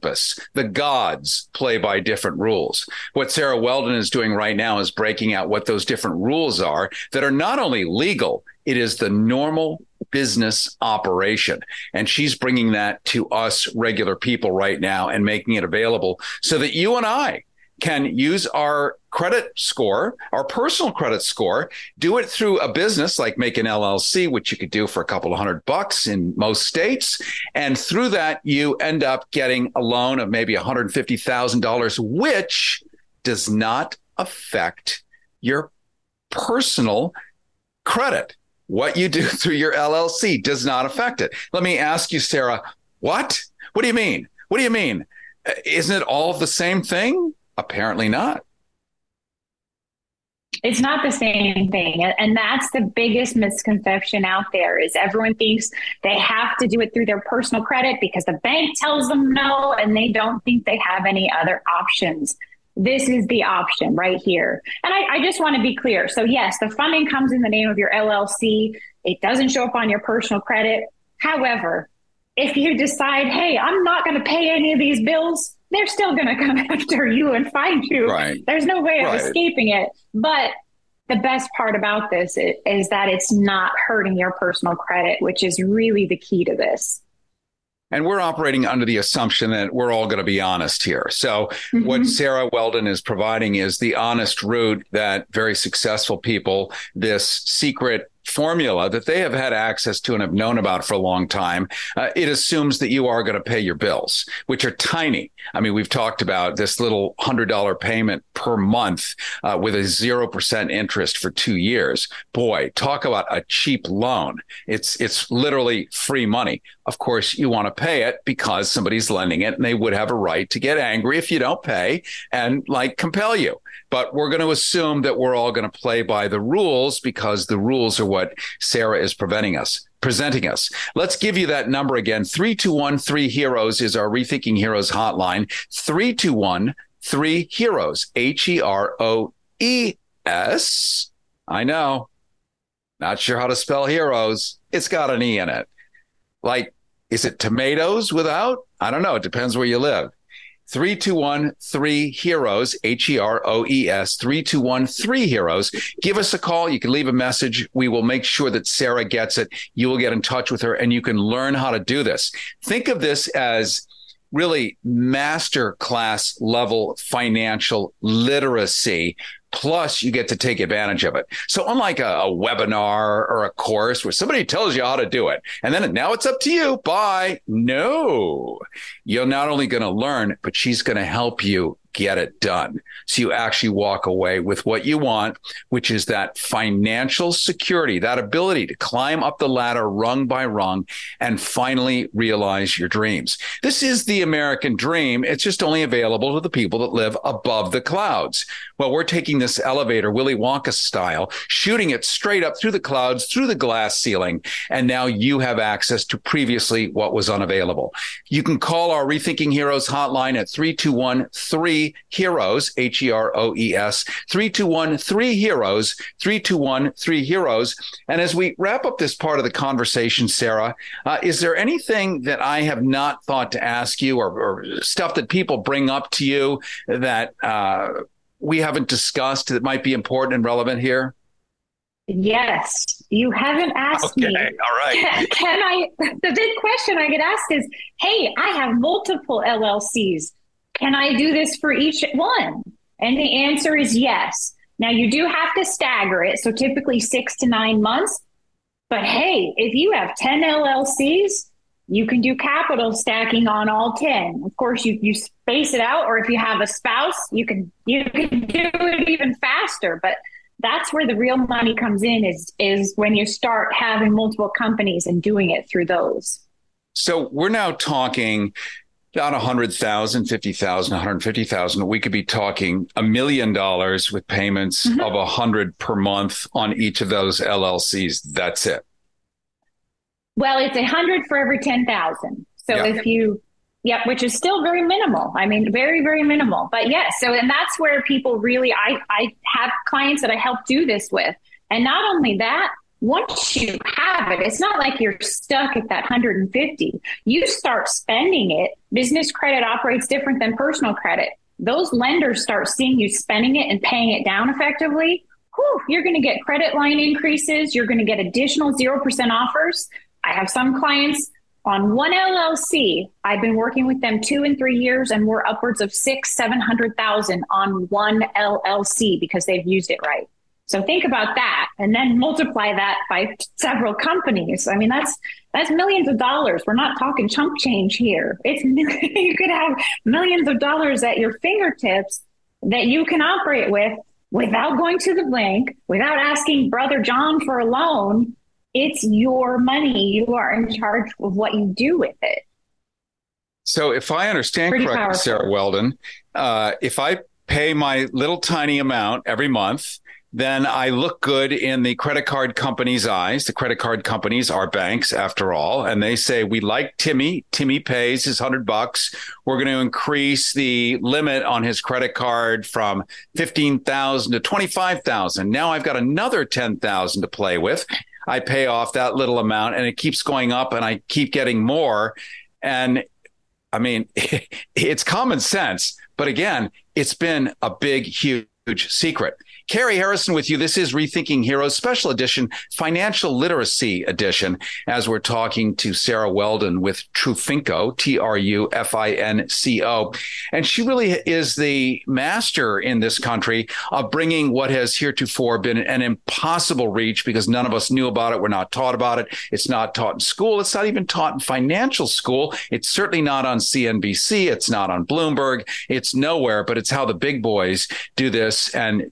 The gods play by different rules. What Sara Weldon is doing right now is breaking out what those different rules are that are not only legal, it is the normal business operation. And she's bringing that to us regular people right now and making it available so that you and I can use our credit score, our personal credit score, do it through a business like make an LLC, which you could do for a couple of $100 in most states. And through that, you end up getting a loan of maybe $150,000, which does not affect your personal credit. What you do through your LLC does not affect it. Let me ask you, Sara, what? What do you mean? What do you mean? Isn't it all the same thing? Apparently not. It's not the same thing. And that's the biggest misconception out there is everyone thinks they have to do it through their personal credit because the bank tells them no, and they don't think they have any other options. This is the option right here. And I just want to be clear. So yes, the funding comes in the name of your LLC. It doesn't show up on your personal credit. However, if you decide, hey, I'm not going to pay any of these bills, they're still going to come after you and find you. Right. There's no way of escaping it. But the best part about this is that it's not hurting your personal credit, which is really the key to this. And we're operating under the assumption that we're all going to be honest here. So what Sara Weldon is providing is the honest route that very successful people, this secret formula that they have had access to and have known about for a long time. It assumes that you are going to pay your bills, which are tiny. I mean, we've talked about this little $100 payment per month with a 0% interest for 2 years. Boy, talk about a cheap loan. It's literally free money. Of course, you want to pay it because somebody's lending it and they would have a right to get angry if you don't pay and like compel you. But we're going to assume that we're all going to play by the rules because the rules are what Sara is presenting us. Let's give you that number again. 3213-HEROES is our Rethinking Heroes hotline. 3213-HEROES, H-E-R-O-E-S. I know. Not sure how to spell heroes. It's got an E in it. Like, is it tomatoes without? I don't know. It depends where you live. 3213-HEROES, H-E-R-O-E-S, 3213-HEROES. Give us a call. You can leave a message. We will make sure that Sara gets it. You will get in touch with her, and you can learn how to do this. Think of this as really masterclass level financial literacy. Plus, you get to take advantage of it. So unlike a webinar or a course where somebody tells you how to do it, and then now it's up to you. Bye. No, you're not only going to learn, but she's going to help you get it done. So you actually walk away with what you want, which is that financial security, that ability to climb up the ladder rung by rung and finally realize your dreams. This is the American dream. It's just only available to the people that live above the clouds. Well, we're taking this elevator, Willy Wonka style, shooting it straight up through the clouds, through the glass ceiling. And now you have access to previously what was unavailable. You can call our Rethinking Heroes hotline at 3213-HEROES, H-E-R-O-E-S, 3213-HEROES, 3213-HEROES. And as we wrap up this part of the conversation, Sara, is there anything that I have not thought to ask you or stuff that people bring up to you that we haven't discussed that might be important and relevant here? Yes, you haven't asked me. Okay, all right. The big question I get asked is, hey, I have multiple LLCs. Can I do this for each one? And the answer is yes. Now, you do have to stagger it. So typically 6 to 9 months. But hey, if you have 10 LLCs, you can do capital stacking on all 10. Of course, you space it out, or if you have a spouse, you can do it even faster. But that's where the real money comes in is when you start having multiple companies and doing it through those. So we're now talking Not 100,000, 50,000, 150,000. We could be talking $1 million with payments of 100 per month on each of those LLCs. That's it. Well, it's 100 for every 10,000. So if you, which is still very minimal. I mean, very, very minimal. But yes, so and that's where people really, I have clients that I help do this with. And not only that, once you have it, it's not like you're stuck at that 150. You start spending it. Business credit operates different than personal credit. Those lenders start seeing you spending it and paying it down effectively. Whew, you're going to get credit line increases. You're going to get additional 0% offers. I have some clients on one LLC. I've been working with them 2 and 3 years, and we're upwards of 600,000 to 700,000 on one LLC because they've used it right. So think about that and then multiply that by several companies. I mean, that's millions of dollars. We're not talking chump change here. It's you could have millions of dollars at your fingertips that you can operate with without going to the bank, without asking Brother John for a loan. It's your money. You are in charge of what you do with it. So if I understand correctly, Sara Weldon, if I pay my little tiny amount every month, then I look good in the credit card company's eyes. The credit card companies are banks, after all. And they say, we like Timmy. Timmy pays his $100. We're going to increase the limit on his credit card from $15,000 to $25,000. Now I've got another $10,000 to play with. I pay off that little amount and it keeps going up and I keep getting more. And I mean, it's common sense. But again, it's been a big, huge secret. Cary Harrison with you. This is Rethinking Heroes Special Edition, Financial Literacy Edition, as we're talking to Sara Weldon with Trufinco, Trufinco. And she really is the master in this country of bringing what has heretofore been an impossible reach because none of us knew about it. We're not taught about it. It's not taught in school. It's not even taught in financial school. It's certainly not on CNBC. It's not on Bloomberg. It's nowhere, but it's how the big boys do this and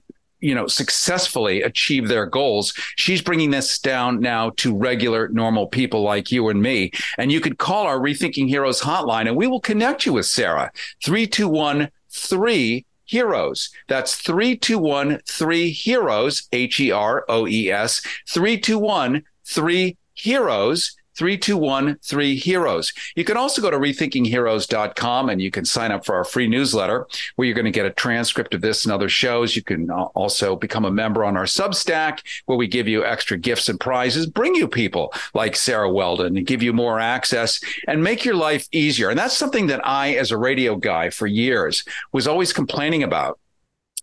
successfully achieve their goals. She's bringing this down now to regular, normal people like you and me. And you could call our Rethinking Heroes hotline and we will connect you with Sara. 3213-HEROES. That's 3213-HEROES, H-E-R-O-E-S, 3213-HEROES. 3213-HEROES. You can also go to rethinkingheroes.com and you can sign up for our free newsletter where you're going to get a transcript of this and other shows. You can also become a member on our Substack where we give you extra gifts and prizes, bring you people like Sara Weldon and give you more access and make your life easier. And that's something that I, as a radio guy for years, was always complaining about.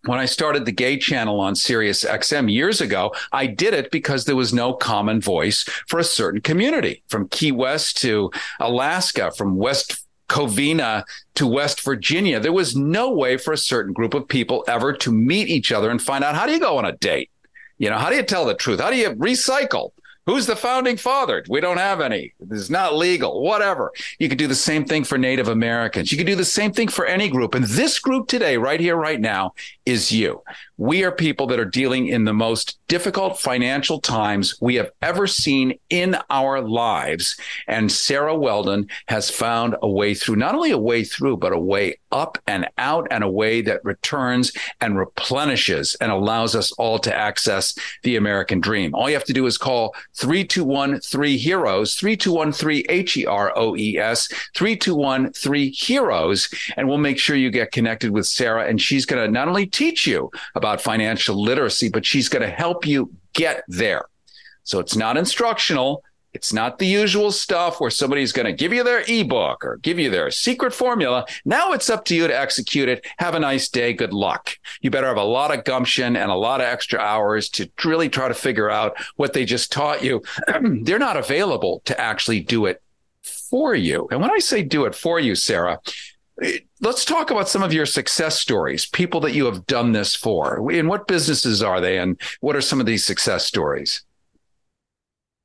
When I started the gay channel on Sirius XM years ago, I did it because there was no common voice for a certain community, from Key West to Alaska, from West Covina to West Virginia. There was no way for a certain group of people ever to meet each other and find out, how do you go on a date? You know, how do you tell the truth? How do you recycle? Who's the founding father? We don't have any. It's not legal, whatever. You could do the same thing for Native Americans. You could do the same thing for any group. And this group today, right here, right now, is you. We are people that are dealing in the most difficult financial times we have ever seen in our lives. And Sara Weldon has found a way through, not only a way through, but a way up and out and a way that returns and replenishes and allows us all to access the American dream. All you have to do is call 3213-HEROES, 3213-HEROES, 3213-HEROES, and we'll make sure you get connected with Sara. And she's going to not only teach you about financial literacy, but she's going to help you get there. So it's not instructional. It's not the usual stuff where somebody's going to give you their ebook or give you their secret formula. Now it's up to you to execute it. Have a nice day. Good luck. You better have a lot of gumption and a lot of extra hours to really try to figure out what they just taught you. They're not available to actually do it for you. And when I say do it for you, Sara, let's talk about some of your success stories, people that you have done this for. In what businesses are they and what are some of these success stories?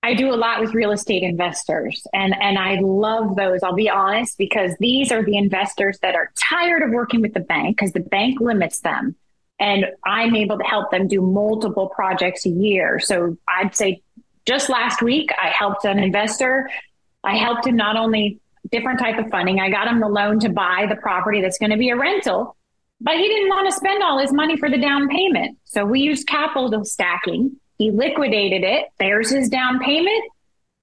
I do a lot with real estate investors and I love those. I'll be honest, because these are the investors that are tired of working with the bank because the bank limits them. And I'm able to help them do multiple projects a year. So I'd say just last week, I helped an investor. I helped him not only different type of funding. I got him the loan to buy the property that's going to be a rental, but he didn't want to spend all his money for the down payment. So we used capital stacking. He liquidated it. There's his down payment.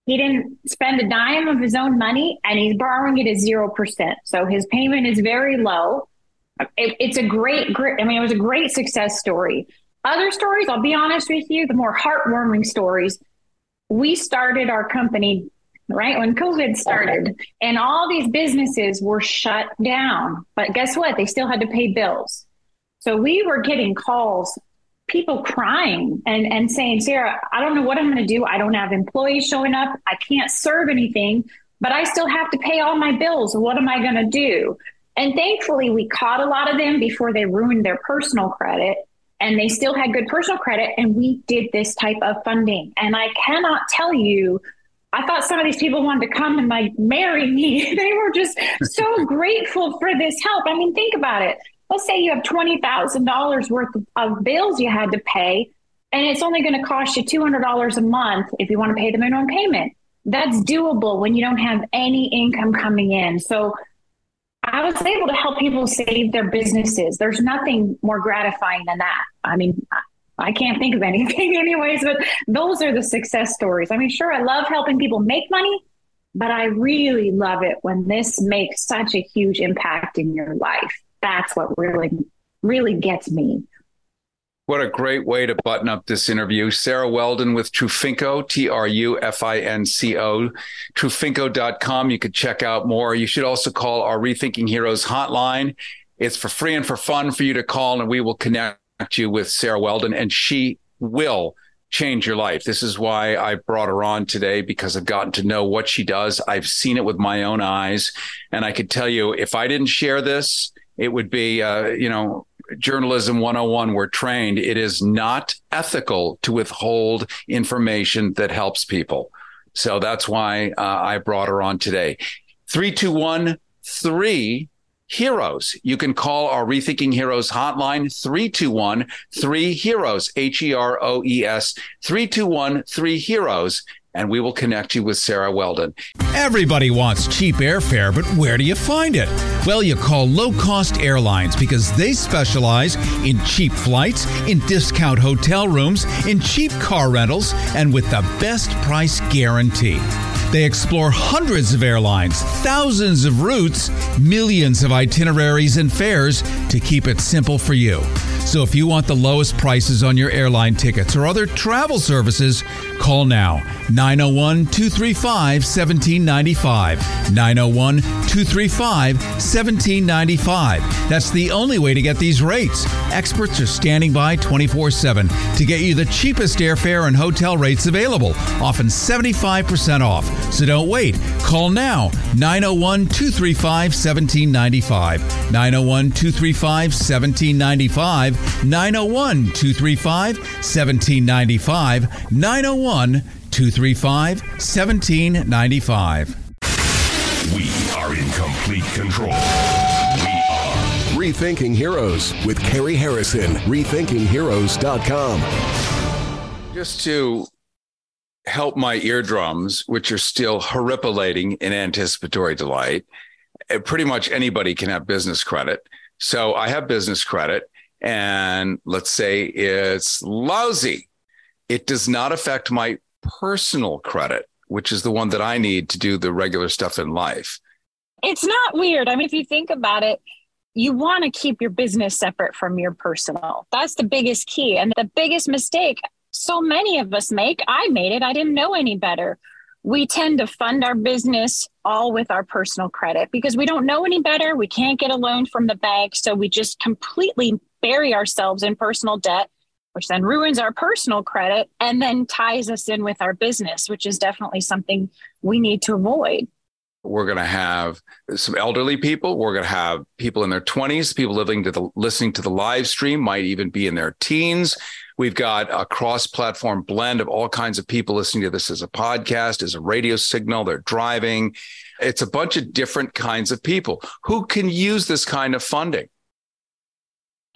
He didn't spend a dime of his own money, and he's borrowing it at 0%. So his payment is very low. It's a great, I mean, it was a great success story. Other stories, I'll be honest with you, the more heartwarming stories. We started our company right when COVID started, and all these businesses were shut down. But guess what? They still had to pay bills. So we were getting calls, people crying and saying, Sara, I don't know what I'm going to do. I don't have employees showing up. I can't serve anything, but I still have to pay all my bills. What am I going to do? And thankfully, we caught a lot of them before they ruined their personal credit, and they still had good personal credit. And we did this type of funding. And I cannot tell you, I thought some of these people wanted to come and like marry me. They were just so grateful for this help. I mean, think about it. Let's say you have $20,000 worth of bills you had to pay, and it's only going to cost you $200 a month if you want to pay the minimum payment. That's doable when you don't have any income coming in. So I was able to help people save their businesses. There's nothing more gratifying than that. I mean, I can't think of anything anyways, but those are the success stories. I mean, sure, I love helping people make money, but I really love it when this makes such a huge impact in your life. That's what really, really gets me. What a great way to button up this interview. Sara Weldon with Trufinco, Trufinco, Trufinco.com. You could check out more. You should also call our Rethinking Heroes hotline. It's for free and for fun for you to call, and we will connect you with Sara Weldon, and she will change your life. This is why I brought her on today, because I've gotten to know what she does. I've seen it with my own eyes, and I could tell you if I didn't share this, it would be, journalism 101, we're trained. It is not ethical to withhold information that helps people. So that's why I brought her on today. 3213 Heroes. You can call our Rethinking Heroes hotline, 3213 Heroes, Heroes, 3213 Heroes. And we will connect you with Sara Weldon. Everybody wants cheap airfare, but where do you find it? Well, you call low-cost airlines because they specialize in cheap flights, in discount hotel rooms, in cheap car rentals, and with the best price guarantee. They explore hundreds of airlines, thousands of routes, millions of itineraries and fares to keep it simple for you. So if you want the lowest prices on your airline tickets or other travel services, call now. 901-235-1795. 901-235-1795. That's the only way to get these rates. Experts are standing by 24/7 to get you the cheapest airfare and hotel rates available, often 75% off. So don't wait. Call now. 901-235-1795. 901-235-1795. 901-235-1795. 901-235-1795. We are in complete control. We are Rethinking Heroes with Cary Harrison. RethinkingHeroes.com. Just to help my eardrums, which are still horripilating in anticipatory delight, pretty much anybody can have business credit. So I have business credit. And let's say it's lousy. It does not affect my personal credit, which is the one that I need to do the regular stuff in life. It's not weird. I mean, if you think about it, you want to keep your business separate from your personal. That's the biggest key. And the biggest mistake so many of us make, I made it, I didn't know any better. We tend to fund our business all with our personal credit because we don't know any better. We can't get a loan from the bank. So we just completely bury ourselves in personal debt, which then ruins our personal credit and then ties us in with our business, which is definitely something we need to avoid. We're going to have some elderly people. We're going to have people in their 20s, people listening to the live stream might even be in their teens. We've got a cross-platform blend of all kinds of people listening to this as a podcast, as a radio signal, they're driving. It's a bunch of different kinds of people who can use this kind of funding.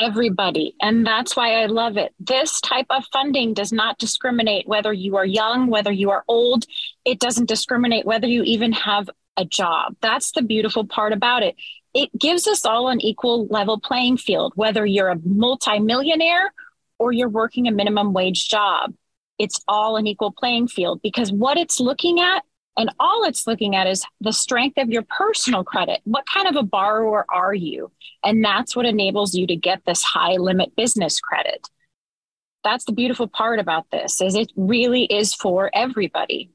Everybody. And that's why I love it. This type of funding does not discriminate whether you are young, whether you are old. It doesn't discriminate whether you even have a job. That's the beautiful part about it. It gives us all an equal level playing field, whether you're a multimillionaire or you're working a minimum wage job. It's all an equal playing field because what it's looking at and all it's looking at is the strength of your personal credit. What kind of a borrower are you? And that's what enables you to get this high limit business credit. That's the beautiful part about this is it really is for everybody.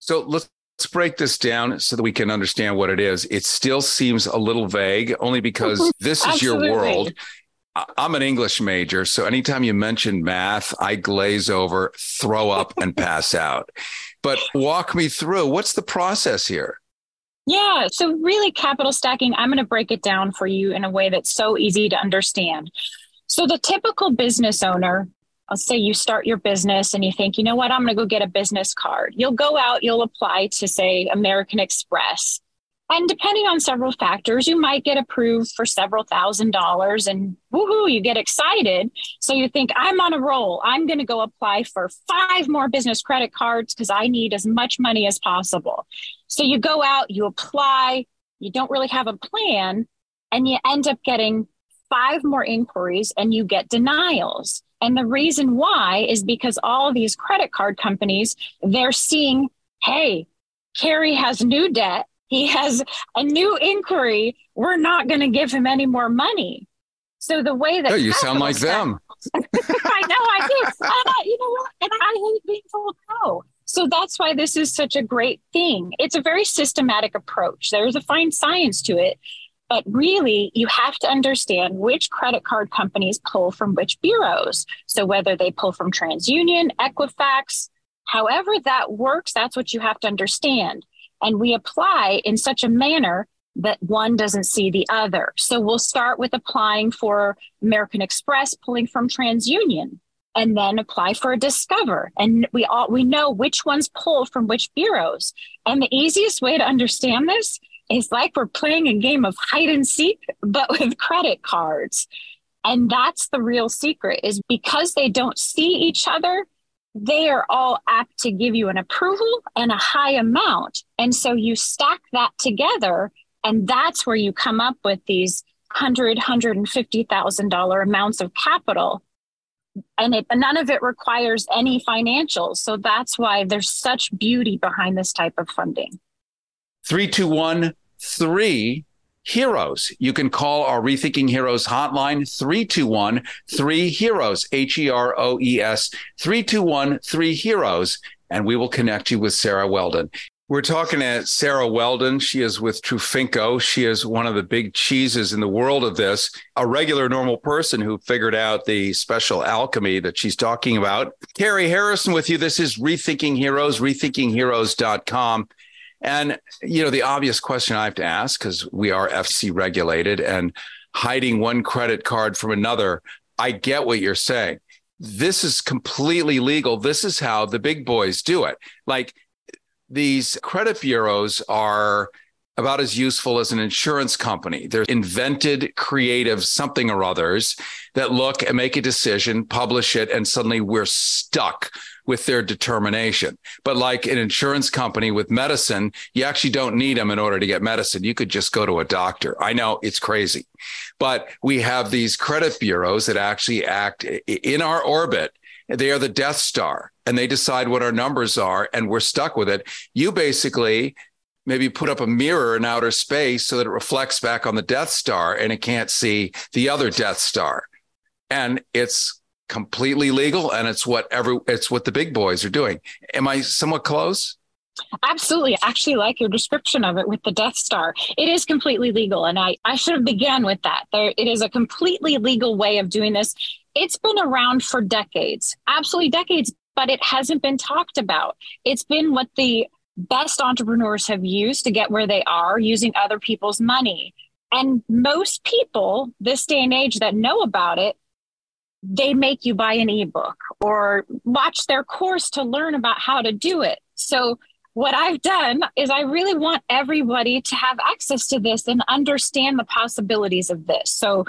So let's break this down so that we can understand what it is. It still seems a little vague only because this is your world. I'm an English major, so anytime you mention math, I glaze over, throw up, and pass out. But walk me through, what's the process here? Yeah, so really capital stacking, I'm going to break it down for you in a way that's so easy to understand. So the typical business owner, I'll say you start your business and you think, you know what, I'm going to go get a business card. You'll go out, you'll apply to, say, American Express. And depending on several factors, you might get approved for several $1,000 and woohoo, you get excited. So you think, I'm on a roll. I'm going to go apply for 5 more business credit cards because I need as much money as possible. So you go out, you apply, you don't really have a plan, and you end up getting 5 more inquiries and you get denials. And the reason why is because all these credit card companies, they're seeing, hey, Cary has new debt. He has a new inquiry. We're not going to give him any more money. So the way that you sound like them. I know I do. You know what? And I hate being told no. So that's why this is such a great thing. It's a very systematic approach. There's a fine science to it, but really you have to understand which credit card companies pull from which bureaus. So whether they pull from TransUnion, Equifax, however that works, that's what you have to understand. And we apply in such a manner that one doesn't see the other. So we'll start with applying for American Express, pulling from TransUnion, and then apply for a Discover. And we know which ones pull from which bureaus. And the easiest way to understand this is like we're playing a game of hide and seek, but with credit cards. And that's the real secret is because they don't see each other, they are all apt to give you an approval and a high amount. And so you stack that together, and that's where you come up with these $100,000, $150,000 amounts of capital. And none of it requires any financials. So that's why there's such beauty behind this type of funding. 3213 Heroes. You can call our Rethinking Heroes hotline, 3213 Heroes, Heroes, 3213 Heroes, and we will connect you with Sara Weldon. We're talking to Sara Weldon. She is with Trufinco. She is one of the big cheeses in the world of this, a regular normal person who figured out the special alchemy that she's talking about. Cary Harrison with you. This is Rethinking Heroes, rethinkingheroes.com. And, you know, the obvious question I have to ask, because we are FC regulated and hiding one credit card from another, I get what you're saying. This is completely legal. This is how the big boys do it. Like these credit bureaus are about as useful as an insurance company. They're invented, creative, something or others that look and make a decision, publish it, and suddenly we're stuck with their determination. But like an insurance company with medicine, you actually don't need them in order to get medicine. You could just go to a doctor. I know it's crazy, but we have these credit bureaus that actually act in our orbit. They are the Death Star, and they decide what our numbers are, and we're stuck with it. You basically maybe put up a mirror in outer space so that it reflects back on the Death Star and it can't see the other Death Star. And it's completely legal, and it's what the big boys are doing. Am I somewhat close? Absolutely. I actually like your description of it with the Death Star. It is completely legal, and I should have began with that. It is a completely legal way of doing this. It's been around for decades, absolutely decades, but it hasn't been talked about. It's been what the best entrepreneurs have used to get where they are, using other people's money. And most people this day and age that know about it, they make you buy an ebook or watch their course to learn about how to do it. So what I've done is I really want everybody to have access to this and understand the possibilities of this. So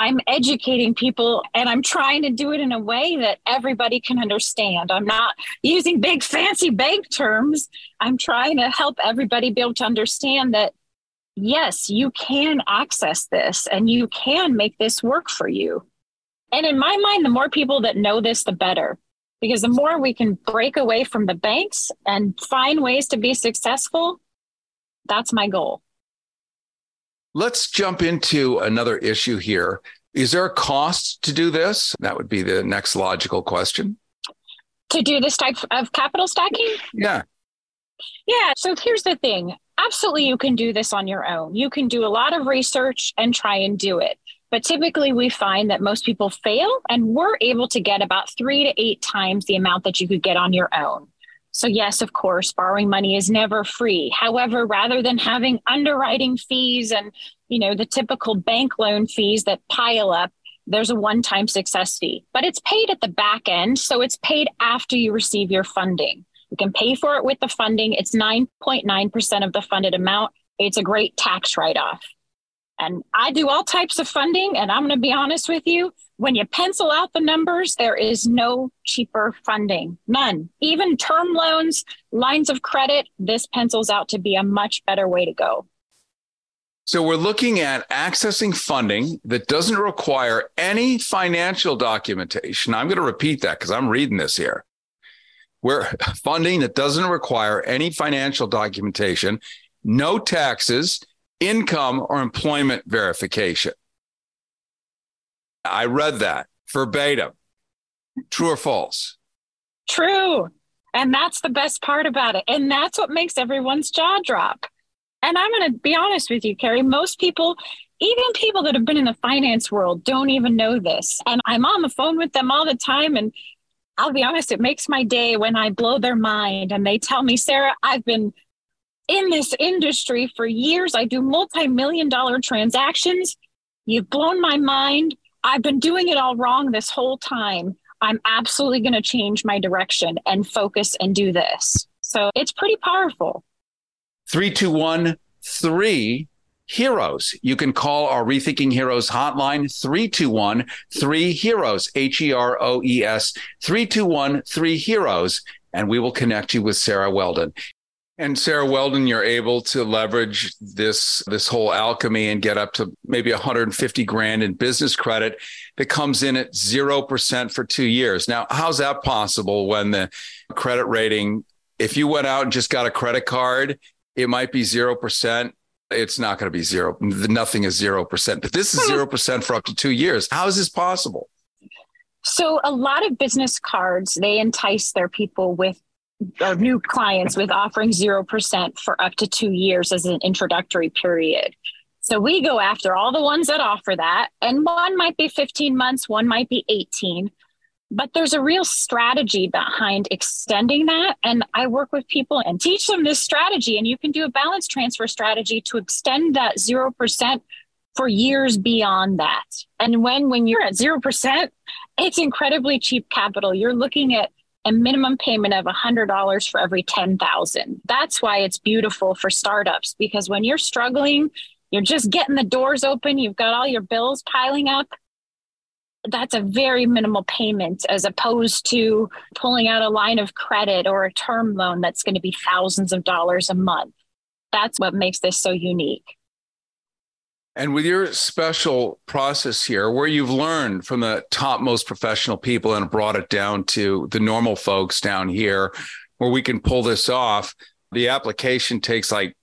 I'm educating people, and I'm trying to do it in a way that everybody can understand. I'm not using big fancy bank terms. I'm trying to help everybody be able to understand that, yes, you can access this and you can make this work for you. And in my mind, the more people that know this, the better, because the more we can break away from the banks and find ways to be successful, that's my goal. Let's jump into another issue here. Is there a cost to do this? That would be the next logical question. To do this type of capital stacking? Yeah. So here's the thing. Absolutely, you can do this on your own. You can do a lot of research and try and do it. But typically we find that most people fail, and we're able to get about 3 to 8 times the amount that you could get on your own. So yes, of course, borrowing money is never free. However, rather than having underwriting fees and, you know, the typical bank loan fees that pile up, there's a one-time success fee, but it's paid at the back end. So it's paid after you receive your funding. You can pay for it with the funding. It's 9.9% of the funded amount. It's a great tax write-off. And I do all types of funding. And I'm going to be honest with you, when you pencil out the numbers, there is no cheaper funding, none. Even term loans, lines of credit, this pencils out to be a much better way to go. So we're looking at accessing funding that doesn't require any financial documentation. I'm going to repeat that because I'm reading this here. We're funding that doesn't require any financial documentation, no taxes, income or employment verification. I read that verbatim. True or false? True. And that's the best part about it. And that's what makes everyone's jaw drop. And I'm going to be honest with you, Cary, most people, even people that have been in the finance world, don't even know this. And I'm on the phone with them all the time. And I'll be honest, it makes my day when I blow their mind and they tell me, Sara, I've been in this industry for years. I do multi-million-dollar transactions. You've blown my mind. I've been doing it all wrong this whole time. I'm absolutely going to change my direction and focus and do this. So it's pretty powerful. 3213 Heroes. You can call our Rethinking Heroes hotline, 3213 Heroes, Heroes, 3213 Heroes, and we will connect you with Sara Weldon. And Sara Weldon, you're able to leverage this whole alchemy and get up to maybe $150,000 in business credit that comes in at 0% for 2 years. Now, how's that possible when the credit rating, if you went out and just got a credit card, it might be 0%. It's not going to be zero. Nothing is 0%, but this is 0% for up to 2 years. How is this possible? So a lot of business cards, they entice their people with or new clients with offering 0% for up to 2 years as an introductory period. So we go after all the ones that offer that. And one might be 15 months, one might be 18, but there's a real strategy behind extending that. And I work with people and teach them this strategy, and you can do a balance transfer strategy to extend that 0% for years beyond that. And when you're at 0%, it's incredibly cheap capital. You're looking at a minimum payment of $100 for every $10,000. That's why it's beautiful for startups, because when you're struggling, you're just getting the doors open, you've got all your bills piling up. That's a very minimal payment as opposed to pulling out a line of credit or a term loan that's going to be thousands of dollars a month. That's what makes this so unique. And with your special process here, where you've learned from the topmost professional people and brought it down to the normal folks down here, where we can pull this off, the application takes like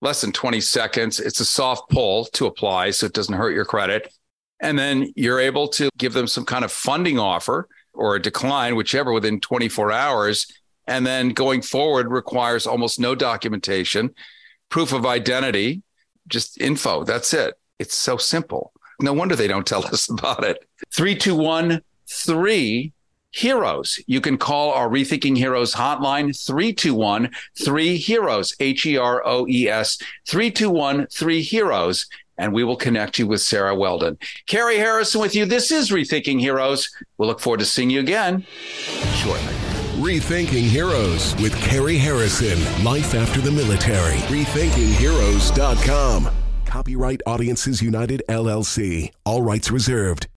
less than 20 seconds. It's a soft pull to apply, so it doesn't hurt your credit. And then you're able to give them some kind of funding offer or a decline, whichever, within 24 hours. And then going forward requires almost no documentation, proof of identity, just info. That's it. It's so simple. No wonder they don't tell us about it. 3213 Heroes. You can call our Rethinking Heroes hotline, 3213 Heroes, Heroes, 3213 Heroes, and we will connect you with Sara Weldon. Cary Harrison with you. This is Rethinking Heroes. We'll look forward to seeing you again shortly. Rethinking Heroes with Cary Harrison. Life after the military. RethinkingHeroes.com. Copyright Audiences United, LLC. All rights reserved.